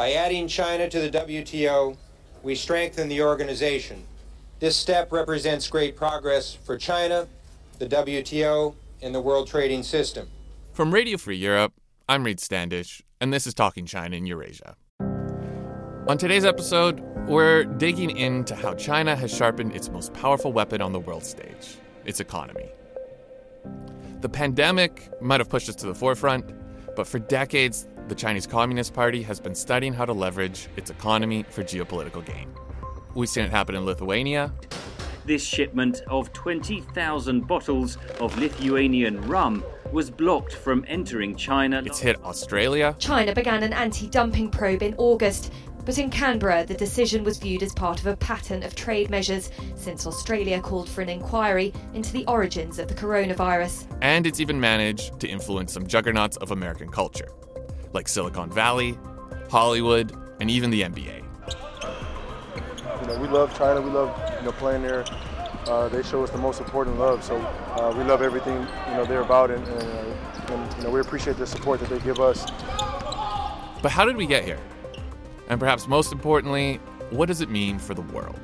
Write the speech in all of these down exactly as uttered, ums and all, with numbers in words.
By adding China to the W T O, we strengthen the organization. This step represents great progress for China, the W T O, and the World Trading System. From Radio Free Europe, I'm Reed Standish, and this is Talking China in Eurasia. On today's episode, we're digging into how China has sharpened its most powerful weapon on the world stage, its economy. The pandemic might have pushed us to the forefront, but for decades, the Chinese Communist Party has been studying how to leverage its economy for geopolitical gain. We've seen it happen in Lithuania. This shipment of twenty thousand bottles of Lithuanian rum was blocked from entering China. It's hit Australia. China began an anti-dumping probe in August, but in Canberra, the decision was viewed as part of a pattern of trade measures since Australia called for an inquiry into the origins of the coronavirus. And it's even managed to influence some juggernauts of American culture, like Silicon Valley, Hollywood, and even the N B A. You know, we love China, we love, you know, playing there. Uh, they show us the most important love, so uh, we love everything, you know, they're about, and, and, uh, and you know, we appreciate the support that they give us. But how did we get here? And perhaps most importantly, what does it mean for the world?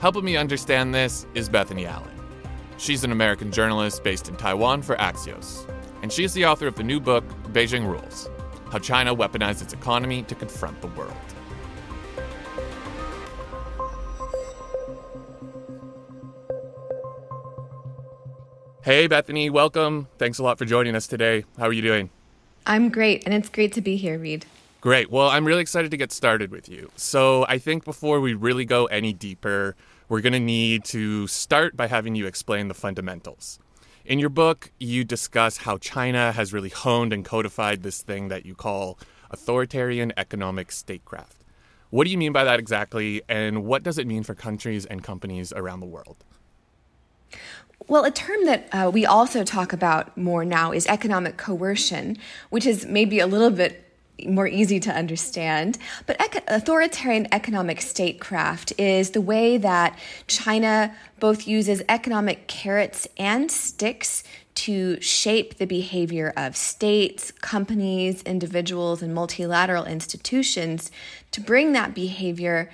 Helping me understand this is Bethany Allen. She's an American journalist based in Taiwan for Axios, and she's the author of the new book, Beijing Rules: How China Weaponized Its Economy to Confront the World. Hey, Bethany, welcome. Thanks a lot for joining us today. How are you doing? I'm great, and it's great to be here, Reed. Great. Well, I'm really excited to get started with you. So I think before we really go any deeper, we're going to need to start by having you explain the fundamentals. In your book, you discuss how China has really honed and codified this thing that you call authoritarian economic statecraft. What do you mean by that exactly, and what does it mean for countries and companies around the world? Well, a term that uh, we also talk about more now is economic coercion, which is maybe a little bit more easy to understand. But ec- authoritarian economic statecraft is the way that China both uses economic carrots and sticks to shape the behavior of states, companies, individuals, and multilateral institutions to bring that behavior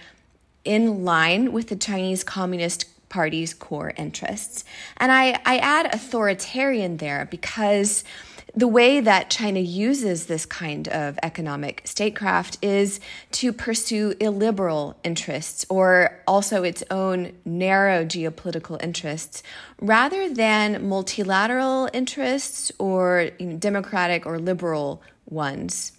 in line with the Chinese Communist Party's core interests. And I, I add authoritarian there because the way that China uses this kind of economic statecraft is to pursue illiberal interests or also its own narrow geopolitical interests rather than multilateral interests or, you know, democratic or liberal ones.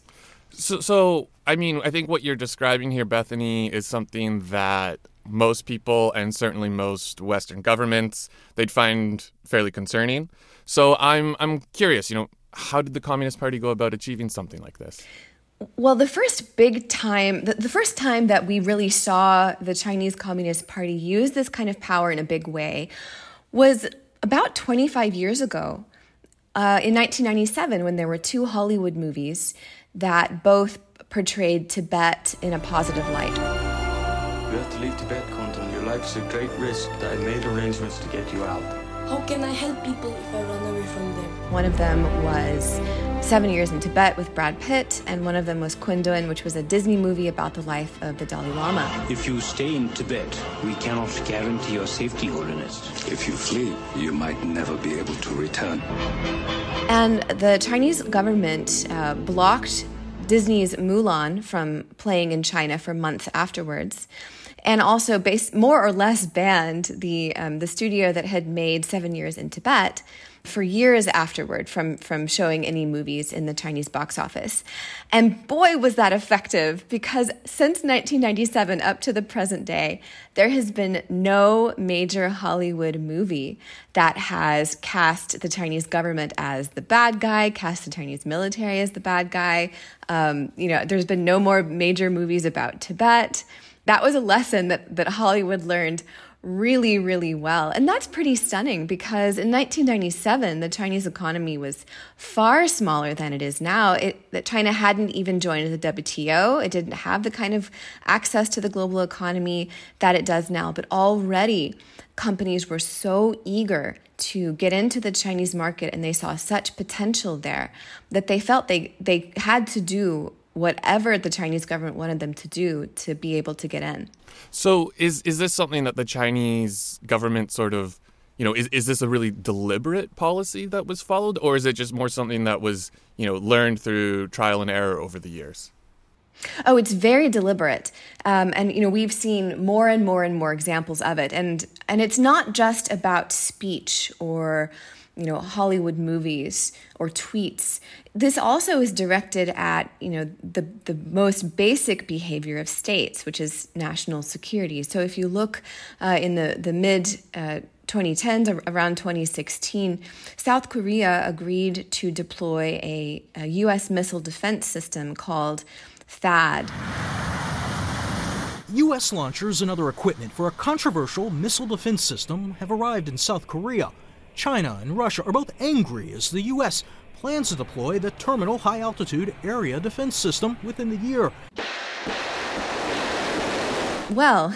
So, so, I mean, I think what you're describing here, Bethany, is something that most people and certainly most Western governments, they'd find fairly concerning. So I'm I'm curious, you know, how did the Communist Party go about achieving something like this? Well, the first big time, the, the first time that we really saw the Chinese Communist Party use this kind of power in a big way was about twenty-five years ago, uh, in nineteen ninety-seven, when there were two Hollywood movies that both portrayed Tibet in a positive light. You have to leave Tibet, Kundun. Your life's a great risk. I made arrangements to get you out. How can I help people if I run away from them? One of them was Seven Years in Tibet with Brad Pitt, and one of them was Kundun, which was a Disney movie about the life of the Dalai Lama. If you stay in Tibet, we cannot guarantee your safety, Holiness. If you flee, you might never be able to return. And the Chinese government uh, blocked Disney's Mulan from playing in China for months afterwards, and also based, more or less banned the um, the studio that had made Seven Years in Tibet for years afterward from, from showing any movies in the Chinese box office. And boy, was that effective, because since nineteen ninety-seven up to the present day, there has been no major Hollywood movie that has cast the Chinese government as the bad guy, cast the Chinese military as the bad guy. Um, you know, there's been no more major movies about Tibet. That was a lesson that, that Hollywood learned really, really well. And that's pretty stunning because in nineteen ninety-seven, the Chinese economy was far smaller than it is now. It, China hadn't even joined the W T O. It didn't have the kind of access to the global economy that it does now. But already, companies were so eager to get into the Chinese market, and they saw such potential there that they felt they, they had to do whatever the Chinese government wanted them to do to be able to get in. So is is this something that the Chinese government sort of, you know, is, is this a really deliberate policy that was followed, or is it just more something that was, you know, learned through trial and error over the years? Oh, it's very deliberate. Um, and, you know, we've seen more and more and more examples of it. And and it's not just about speech or, you know, Hollywood movies or tweets. This also is directed at, you know, the, the most basic behavior of states, which is national security. So if you look uh, in the, the mid uh, twenty tens, around twenty sixteen, South Korea agreed to deploy a, a U S missile defense system called THAAD. U S launchers and other equipment for a controversial missile defense system have arrived in South Korea. China and Russia are both angry as the U S plans to deploy the Terminal High Altitude Area Defense System within the year. Well,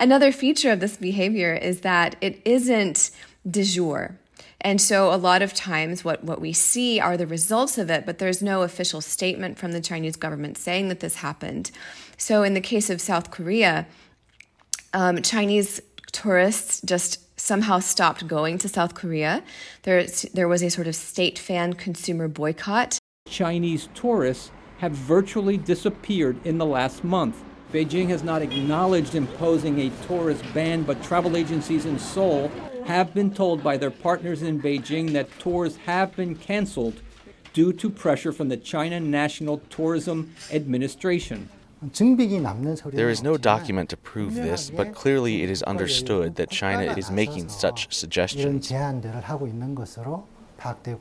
another feature of this behavior is that it isn't du jour. And so a lot of times what, what we see are the results of it, but there's no official statement from the Chinese government saying that this happened. So in the case of South Korea, um, Chinese tourists just somehow stopped going to South Korea. There, there was a sort of state-fan consumer boycott. Chinese tourists have virtually disappeared in the last month. Beijing has not acknowledged imposing a tourist ban, but travel agencies in Seoul have been told by their partners in Beijing that tours have been canceled due to pressure from the China National Tourism Administration. There is no document to prove this, but clearly it is understood that China is making such suggestions.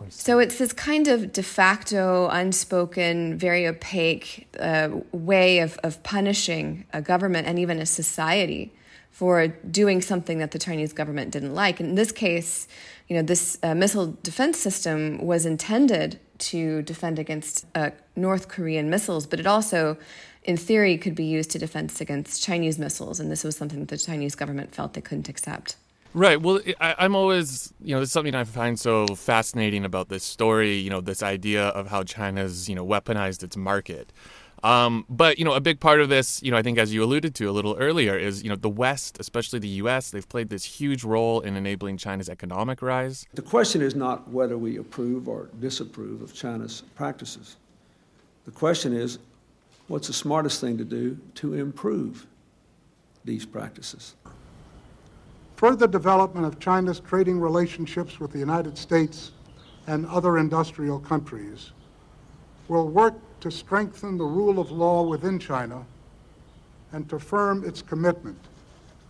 So it's this kind of de facto, unspoken, very opaque uh, way of, of punishing a government and even a society for doing something that the Chinese government didn't like. In this case, you know, this uh, missile defense system was intended to defend against uh, North Korean missiles, but it also, in theory, could be used to defend against Chinese missiles. And this was something that the Chinese government felt they couldn't accept. Right. Well, I, I'm always, you know, it's something I find so fascinating about this story, you know, this idea of how China's, you know, weaponized its market. Um, but, you know, a big part of this, you know, I think, as you alluded to a little earlier, is, you know, the West, especially the U S, they've played this huge role in enabling China's economic rise. The question is not whether we approve or disapprove of China's practices. The question is, what's the smartest thing to do to improve these practices? Further development of China's trading relationships with the United States and other industrial countries will work to strengthen the rule of law within China and to firm its commitment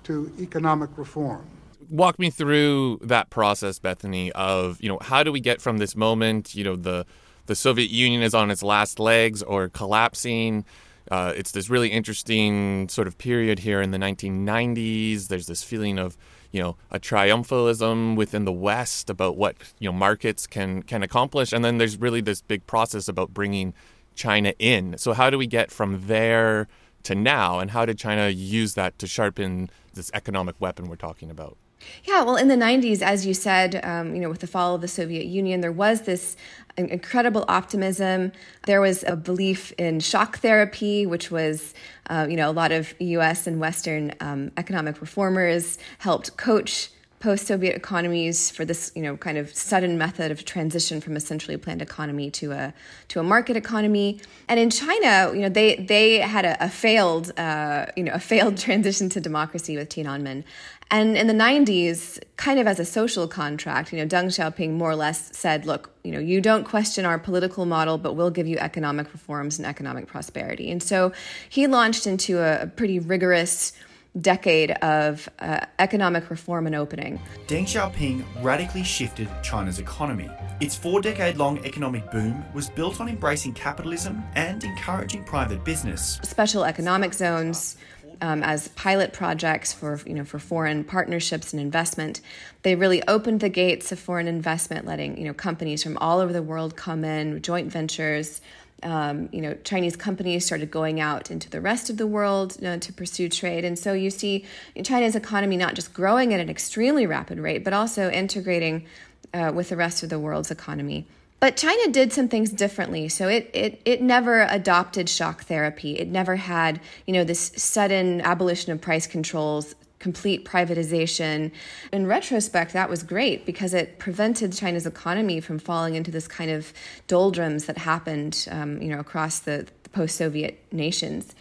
to economic reform. Walk me through that process, Bethany, of, you know, how do we get from this moment, you know, the, the Soviet Union is on its last legs or collapsing. Uh, it's this really interesting sort of period here in the nineteen nineties. There's this feeling of, you know, a triumphalism within the West about what, you know, markets can can accomplish. And then there's really this big process about bringing China in. So how do we get from there to now? And how did China use that to sharpen this economic weapon we're talking about? Yeah, well, in the nineties, as you said, um, you know, with the fall of the Soviet Union, there was this incredible optimism. There was a belief in shock therapy, which was, uh, you know, a lot of U S and Western um, economic reformers helped coach post-Soviet economies for this, you know, kind of sudden method of transition from a centrally planned economy to a to a market economy. And in China, you know, they they had a, a failed, uh, you know, a failed transition to democracy with Tiananmen. And in the nineties, kind of as a social contract, you know, Deng Xiaoping more or less said, look, you know, you don't question our political model, but we'll give you economic reforms and economic prosperity. And so he launched into a, a pretty rigorous decade of uh, economic reform and opening. Deng Xiaoping radically shifted China's economy. Its four-decade-long economic boom was built on embracing capitalism and encouraging private business. Special economic zones, Um, as pilot projects for, you know, for foreign partnerships and investment. They really opened the gates of foreign investment, letting, you know, companies from all over the world come in, joint ventures. Um, you know, Chinese companies started going out into the rest of the world, you know, to pursue trade. And so you see China's economy not just growing at an extremely rapid rate, but also integrating uh, with the rest of the world's economy. But China did some things differently. So it, it it never adopted shock therapy. It never had, you know, this sudden abolition of price controls, complete privatization. In retrospect, that was great because it prevented China's economy from falling into this kind of doldrums that happened, um, you know, across the, the post-Soviet nations.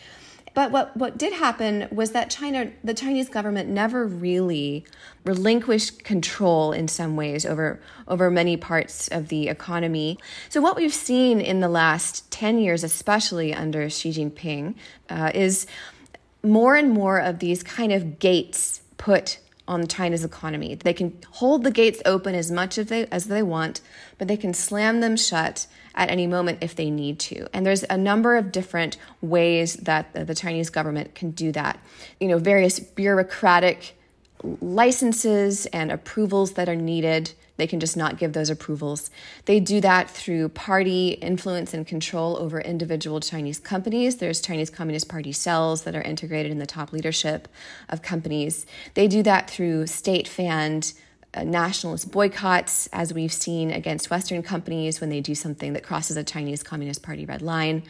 But what, what did happen was that China, the Chinese government never really relinquished control in some ways over, over many parts of the economy. So what we've seen in the last ten years, especially under Xi Jinping, uh, is more and more of these kind of gates put on China's economy. They can hold the gates open as much as they, as they want, but they can slam them shut at any moment if they need to. And there's a number of different ways that the Chinese government can do that. You know, various bureaucratic licenses and approvals that are needed. They can just not give those approvals. They do that through party influence and control over individual Chinese companies. There's Chinese Communist Party cells that are integrated in the top leadership of companies. They do that through state-fanned uh, nationalist boycotts, as we've seen against Western companies when they do something that crosses a Chinese Communist Party red line.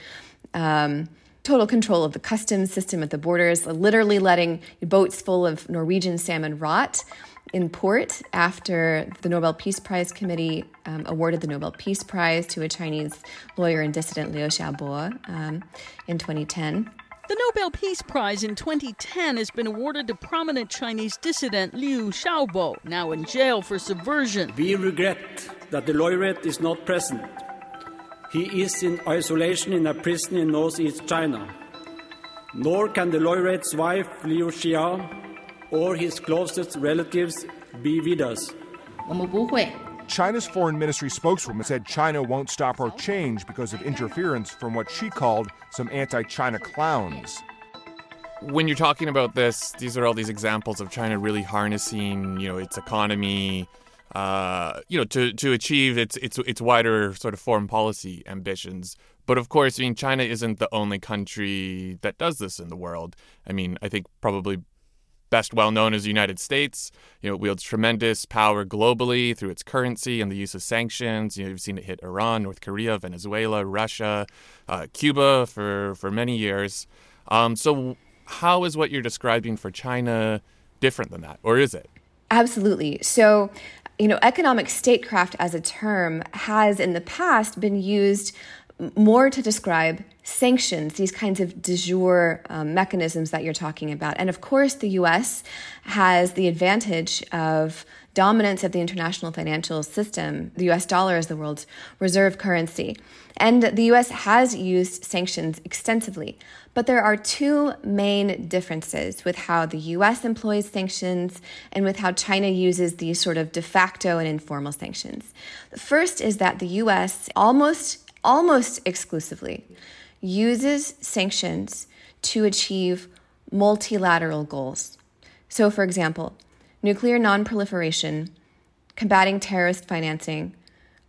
Um, Total control of the customs system at the borders, literally letting boats full of Norwegian salmon rot in port after the Nobel Peace Prize Committee um, awarded the Nobel Peace Prize to a Chinese lawyer and dissident, Liu Xiaobo, um, in twenty ten. The Nobel Peace Prize in twenty ten has been awarded to prominent Chinese dissident Liu Xiaobo, now in jail for subversion. We regret that the laureate is not present. He is in isolation in a prison in northeast China. Nor can the laureate's wife, Liu Xia, or his closest relatives be with us. China's foreign ministry spokeswoman said China won't stop or change because of interference from what she called some anti-China clowns. When you're talking about this, these are all these examples of China really harnessing, you know, its economy, Uh, you know, to, to achieve its its its wider sort of foreign policy ambitions. But of course, I mean, China isn't the only country that does this in the world. I mean, I think probably best well known is the United States. You know, it wields tremendous power globally through its currency and the use of sanctions. You know, you've seen it hit Iran, North Korea, Venezuela, Russia, uh, Cuba for for many years. Um, so, how is what you're describing for China different than that, or is it? Absolutely. So. You know, economic statecraft as a term has in the past been used more to describe sanctions, these kinds of de jure um, mechanisms that you're talking about. And of course, the U S has the advantage of dominance of the international financial system. The U S dollar is the world's reserve currency. And the U S has used sanctions extensively. But there are two main differences with how the U S employs sanctions and with how China uses these sort of de facto and informal sanctions. The first is that the U S almost, almost exclusively uses sanctions to achieve multilateral goals. So, for example, nuclear non-proliferation, combating terrorist financing,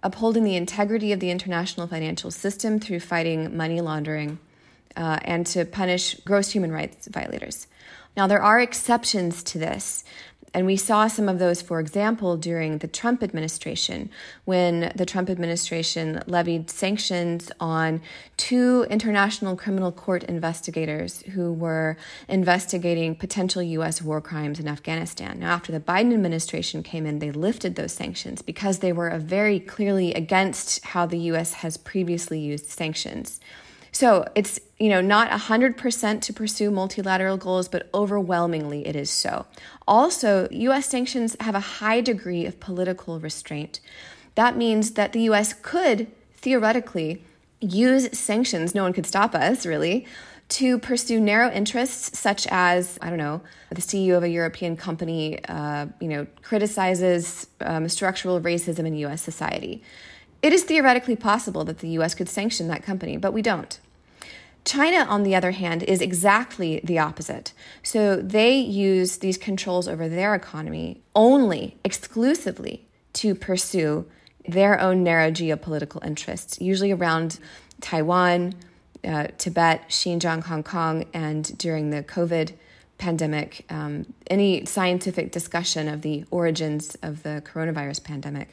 upholding the integrity of the international financial system through fighting money laundering, uh, and to punish gross human rights violators. Now, there are exceptions to this, and we saw some of those, for example, during the Trump administration, when the Trump administration levied sanctions on two international criminal court investigators who were investigating potential U S war crimes in Afghanistan. Now, after the Biden administration came in, they lifted those sanctions because they were very clearly against how the U S has previously used sanctions. So it's, you know, not one hundred percent to pursue multilateral goals, but overwhelmingly it is so. Also, U S sanctions have a high degree of political restraint. That means that the U S could theoretically use sanctions, no one could stop us really, to pursue narrow interests such as, I don't know, the C E O of a European company, uh, you know, criticizes um, structural racism in U S society. It is theoretically possible that the U S could sanction that company, but we don't. China, on the other hand, is exactly the opposite. So they use these controls over their economy only, exclusively, to pursue their own narrow geopolitical interests, usually around Taiwan, uh, Tibet, Xinjiang, Hong Kong, and during the COVID pandemic, um, any scientific discussion of the origins of the coronavirus pandemic.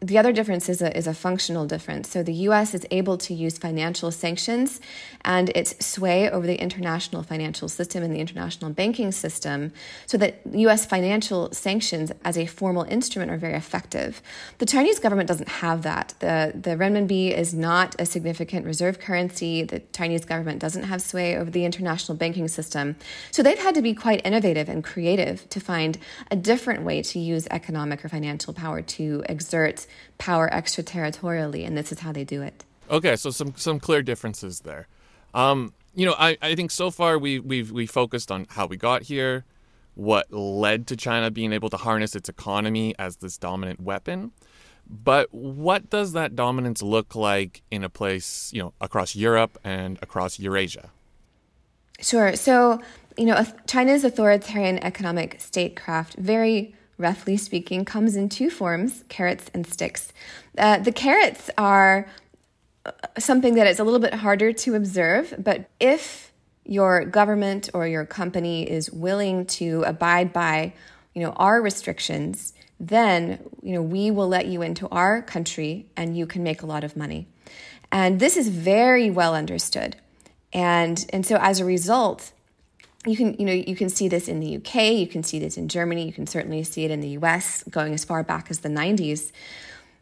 The other difference is a, is a functional difference. So the U S is able to use financial sanctions and its sway over the international financial system and the international banking system so that U S financial sanctions as a formal instrument are very effective. The Chinese government doesn't have that. The, the renminbi is not a significant reserve currency. The Chinese government doesn't have sway over the international banking system. So they've had to be quite innovative and creative to find a different way to use economic or financial power to exert power extraterritorially, and this is how they do it. Okay, so some some clear differences there. Um, you know, I, I think so far we we've we focused on how we got here, what led to China being able to harness its economy as this dominant weapon. But what does that dominance look like in a place, you know, across Europe and across Eurasia? Sure. So, you know, China's authoritarian economic statecraft very roughly speaking, comes in two forms, carrots and sticks. Uh, the carrots are something that is a little bit harder to observe, but if your government or your company is willing to abide by, you know, our restrictions, then, you know, we will let you into our country and you can make a lot of money. And this is very well understood. And, and so as a result, You can, you know, you can see this in the U K, you can see this in Germany, you can certainly see it in the U S going as far back as the nineties.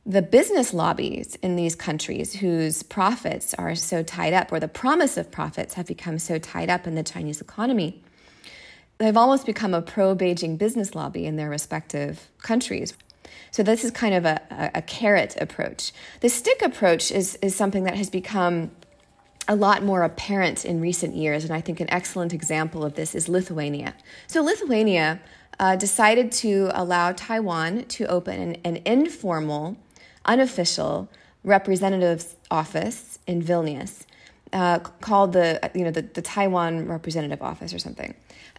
The business lobbies in these countries whose profits are so tied up, or the promise of profits have become so tied up in the Chinese economy, they've almost become a pro-Beijing business lobby in their respective countries. So this is kind of a, a, a carrot approach. The stick approach is, is something that has become a lot more apparent in recent years, and I think an excellent example of this is Lithuania. So Lithuania uh, decided to allow Taiwan to open an, an informal, unofficial representative's office in Vilnius, uh, called the you know the, the Taiwan Representative Office or something.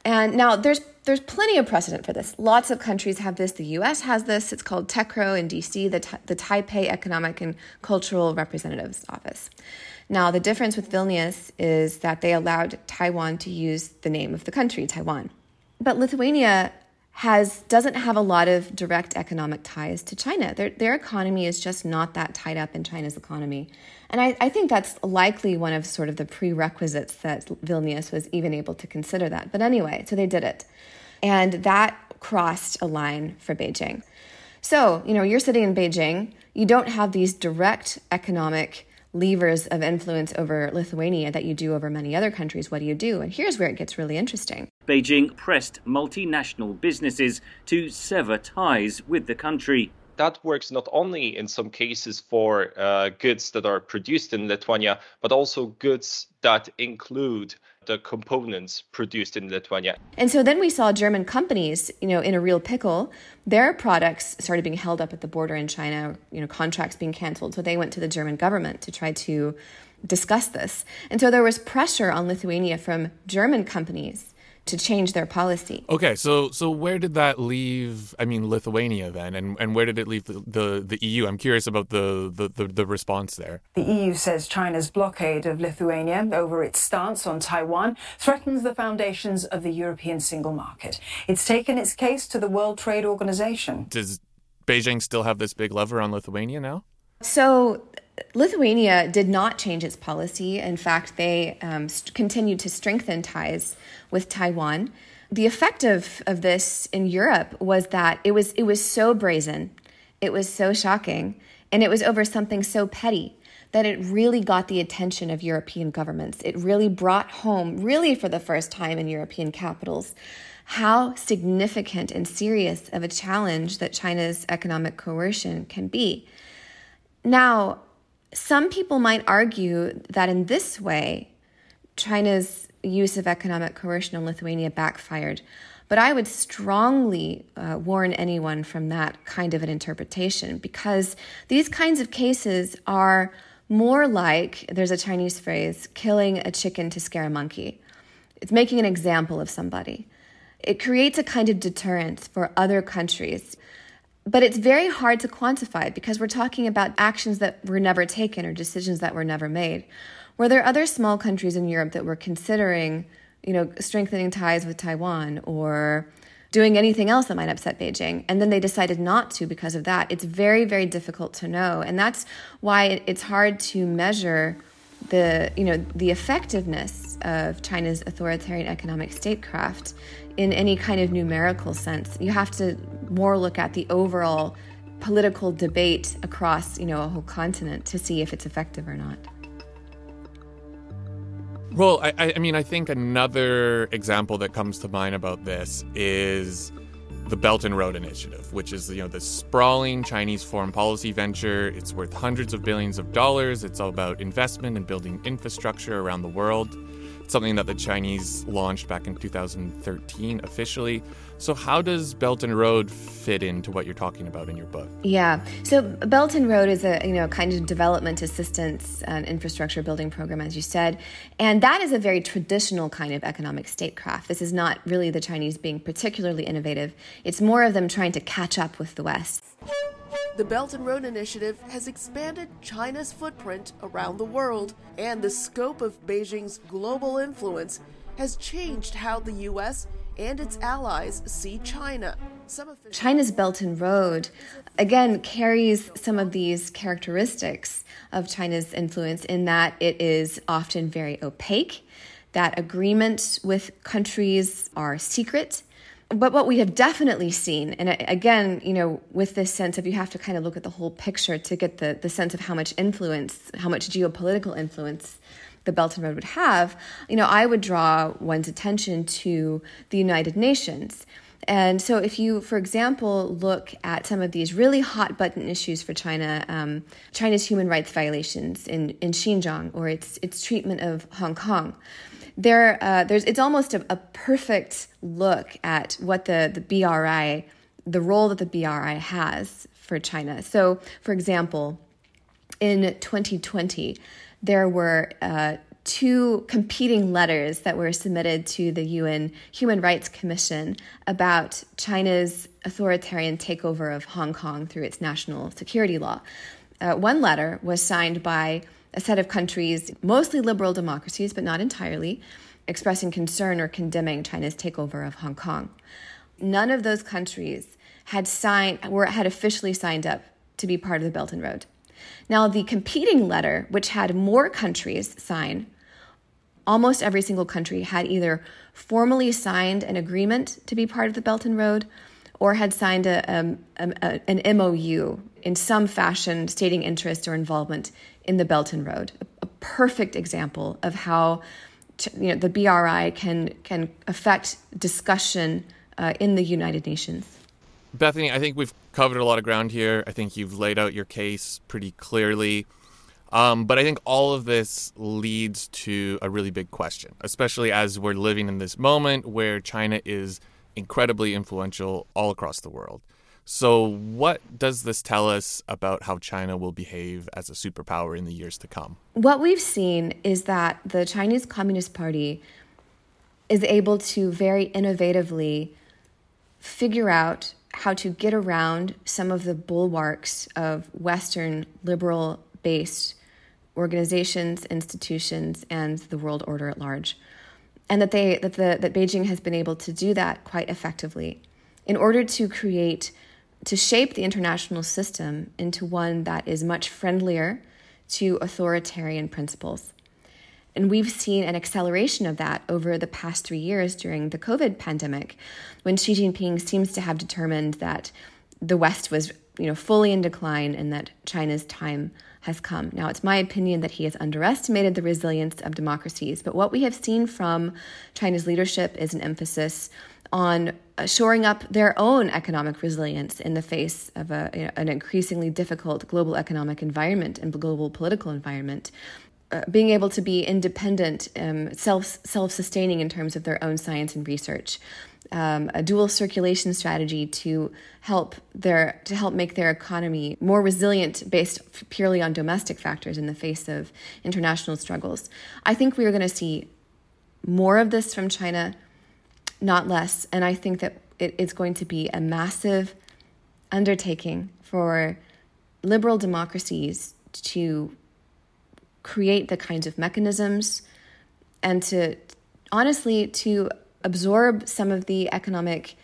And now there's there's plenty of precedent for this. Lots of countries have this. The U S has this. It's called TECRO in D C, the the Taipei Economic and Cultural Representatives Office. Now, the difference with Vilnius is that they allowed Taiwan to use the name of the country, Taiwan. But Lithuania has doesn't have a lot of direct economic ties to China. Their, their economy is just not that tied up in China's economy. And I, I think that's likely one of sort of the prerequisites that Vilnius was even able to consider that. But anyway, so they did it. And that crossed a line for Beijing. So, you know, you're sitting in Beijing. You don't have these direct economic levers of influence over Lithuania that you do over many other countries. What do you do? And here's where it gets really interesting. Beijing pressed multinational businesses to sever ties with the country. That works not only in some cases for uh, goods that are produced in Lithuania, but also goods that include the components produced in Lithuania. And so then we saw German companies, you know, in a real pickle. Their products started being held up at the border in China, you know, contracts being canceled. So they went to the German government to try to discuss this. And so there was pressure on Lithuania from German companies to change their policy. Okay, so so where did that leave, I mean, Lithuania then? And, and where did it leave the, the, the E U? I'm curious about the, the, the, the response there. The E U says China's blockade of Lithuania over its stance on Taiwan threatens the foundations of the European single market. It's taken its case to the World Trade Organization. Does Beijing still have this big lever on Lithuania now? So Lithuania did not change its policy. In fact, they um, st- continued to strengthen ties with Taiwan. The effect of, of this in Europe was that it was it was so brazen, it was so shocking, and it was over something so petty that it really got the attention of European governments. It really brought home, really for the first time in European capitals, how significant and serious of a challenge that China's economic coercion can be. Now, some people might argue that in this way, China's use of economic coercion on Lithuania backfired. But I would strongly uh, warn anyone from that kind of an interpretation, because these kinds of cases are more like, there's a Chinese phrase, killing a chicken to scare a monkey. It's making an example of somebody. It creates a kind of deterrence for other countries. But it's very hard to quantify because we're talking about actions that were never taken or decisions that were never made. Were there other small countries in Europe that were considering, you know, strengthening ties with Taiwan or doing anything else that might upset Beijing. And then they decided not to because of that. It's very, very difficult to know. And that's why it's hard to measure the, you know, the effectiveness of China's authoritarian economic statecraft in any kind of numerical sense. You have to more look at the overall political debate across, you know, a whole continent to see if it's effective or not. Well, I, I mean, I think another example that comes to mind about this is the Belt and Road Initiative, which is, you know, this sprawling Chinese foreign policy venture. It's worth hundreds of billions of dollars. It's all about investment and building infrastructure around the world. It's something that the Chinese launched back in two thousand thirteen officially. So how does Belt and Road fit into what you're talking about in your book? Yeah. So Belt and Road is a, you know, kind of development assistance and infrastructure building program, as you said. And that is a very traditional kind of economic statecraft. This is not really the Chinese being particularly innovative. It's more of them trying to catch up with the West. The Belt and Road Initiative has expanded China's footprint around the world, and the scope of Beijing's global influence has changed how the U S and its allies see China. Some of China's Belt and Road, again, carries some of these characteristics of China's influence in that it is often very opaque, that agreements with countries are secret. But what we have definitely seen, and again, you know, with this sense of you have to kind of look at the whole picture to get the, the sense of how much influence, how much geopolitical influence the Belt and Road would have, you know, I would draw one's attention to the United Nations. And so if you, for example, look at some of these really hot button issues for China, um, China's human rights violations in, in Xinjiang or its its treatment of Hong Kong, There, uh, there's. It's almost a, a perfect look at what the, the B R I, the role that the B R I has for China. So, for example, in twenty twenty, there were uh, two competing letters that were submitted to the U N Human Rights Commission about China's authoritarian takeover of Hong Kong through its national security law. Uh, one letter was signed by a set of countries, mostly liberal democracies, but not entirely, expressing concern or condemning China's takeover of Hong Kong. None of those countries had signed or had officially signed up to be part of the Belt and Road. Now, the competing letter, which had more countries sign, almost every single country had either formally signed an agreement to be part of the Belt and Road or had signed a, a, a, an M O U in some fashion stating interest or involvement in the Belt and Road, a, a perfect example of how you know the B R I can can affect discussion uh, in the United Nations. Bethany, I think we've covered a lot of ground here. I think you've laid out your case pretty clearly. Um, but I think all of this leads to a really big question, especially as we're living in this moment where China is incredibly influential all across the world. So what does this tell us about how China will behave as a superpower in the years to come? What we've seen is that the Chinese Communist Party is able to very innovatively figure out how to get around some of the bulwarks of Western liberal-based organizations, institutions, and the world order at large. And that they that the that Beijing has been able to do that quite effectively in order to create to shape the international system into one that is much friendlier to authoritarian principles. And we've seen an acceleration of that over the past three years during the COVID pandemic, when Xi Jinping seems to have determined that the West was, you know, fully in decline and that China's time has come. Now, it's my opinion that he has underestimated the resilience of democracies, but what we have seen from China's leadership is an emphasis on shoring up their own economic resilience in the face of a, you know, an increasingly difficult global economic environment and global political environment, uh, being able to be independent, um, self, self-sustaining in terms of their own science and research, um, a dual circulation strategy to help their to help make their economy more resilient based purely on domestic factors in the face of international struggles. I think we are going to see more of this from China, not less. And I think that it is going to be a massive undertaking for liberal democracies to create the kinds of mechanisms and to, honestly, to absorb some of the economic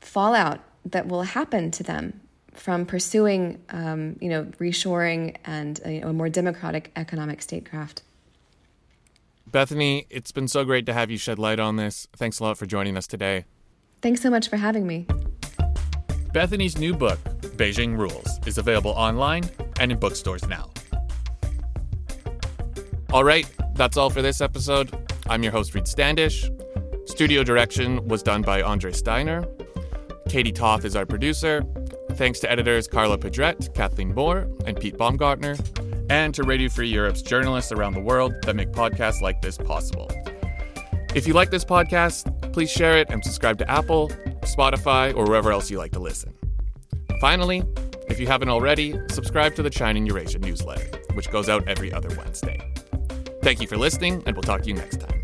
fallout that will happen to them from pursuing, um, you know, reshoring and a, a more democratic economic statecraft. Bethany, it's been so great to have you shed light on this. Thanks a lot for joining us today. Thanks so much for having me. Bethany's new book, Beijing Rules, is available online and in bookstores now. All right, that's all for this episode. I'm your host, Reed Standish. Studio direction was done by Andre Steiner. Katie Toth is our producer. Thanks to editors Carla Pedret, Kathleen Moore, and Pete Baumgartner, and to Radio Free Europe's journalists around the world that make podcasts like this possible. If you like this podcast, please share it and subscribe to Apple, Spotify, or wherever else you like to listen. Finally, if you haven't already, subscribe to the China in Eurasia newsletter, which goes out every other Wednesday. Thank you for listening, and we'll talk to you next time.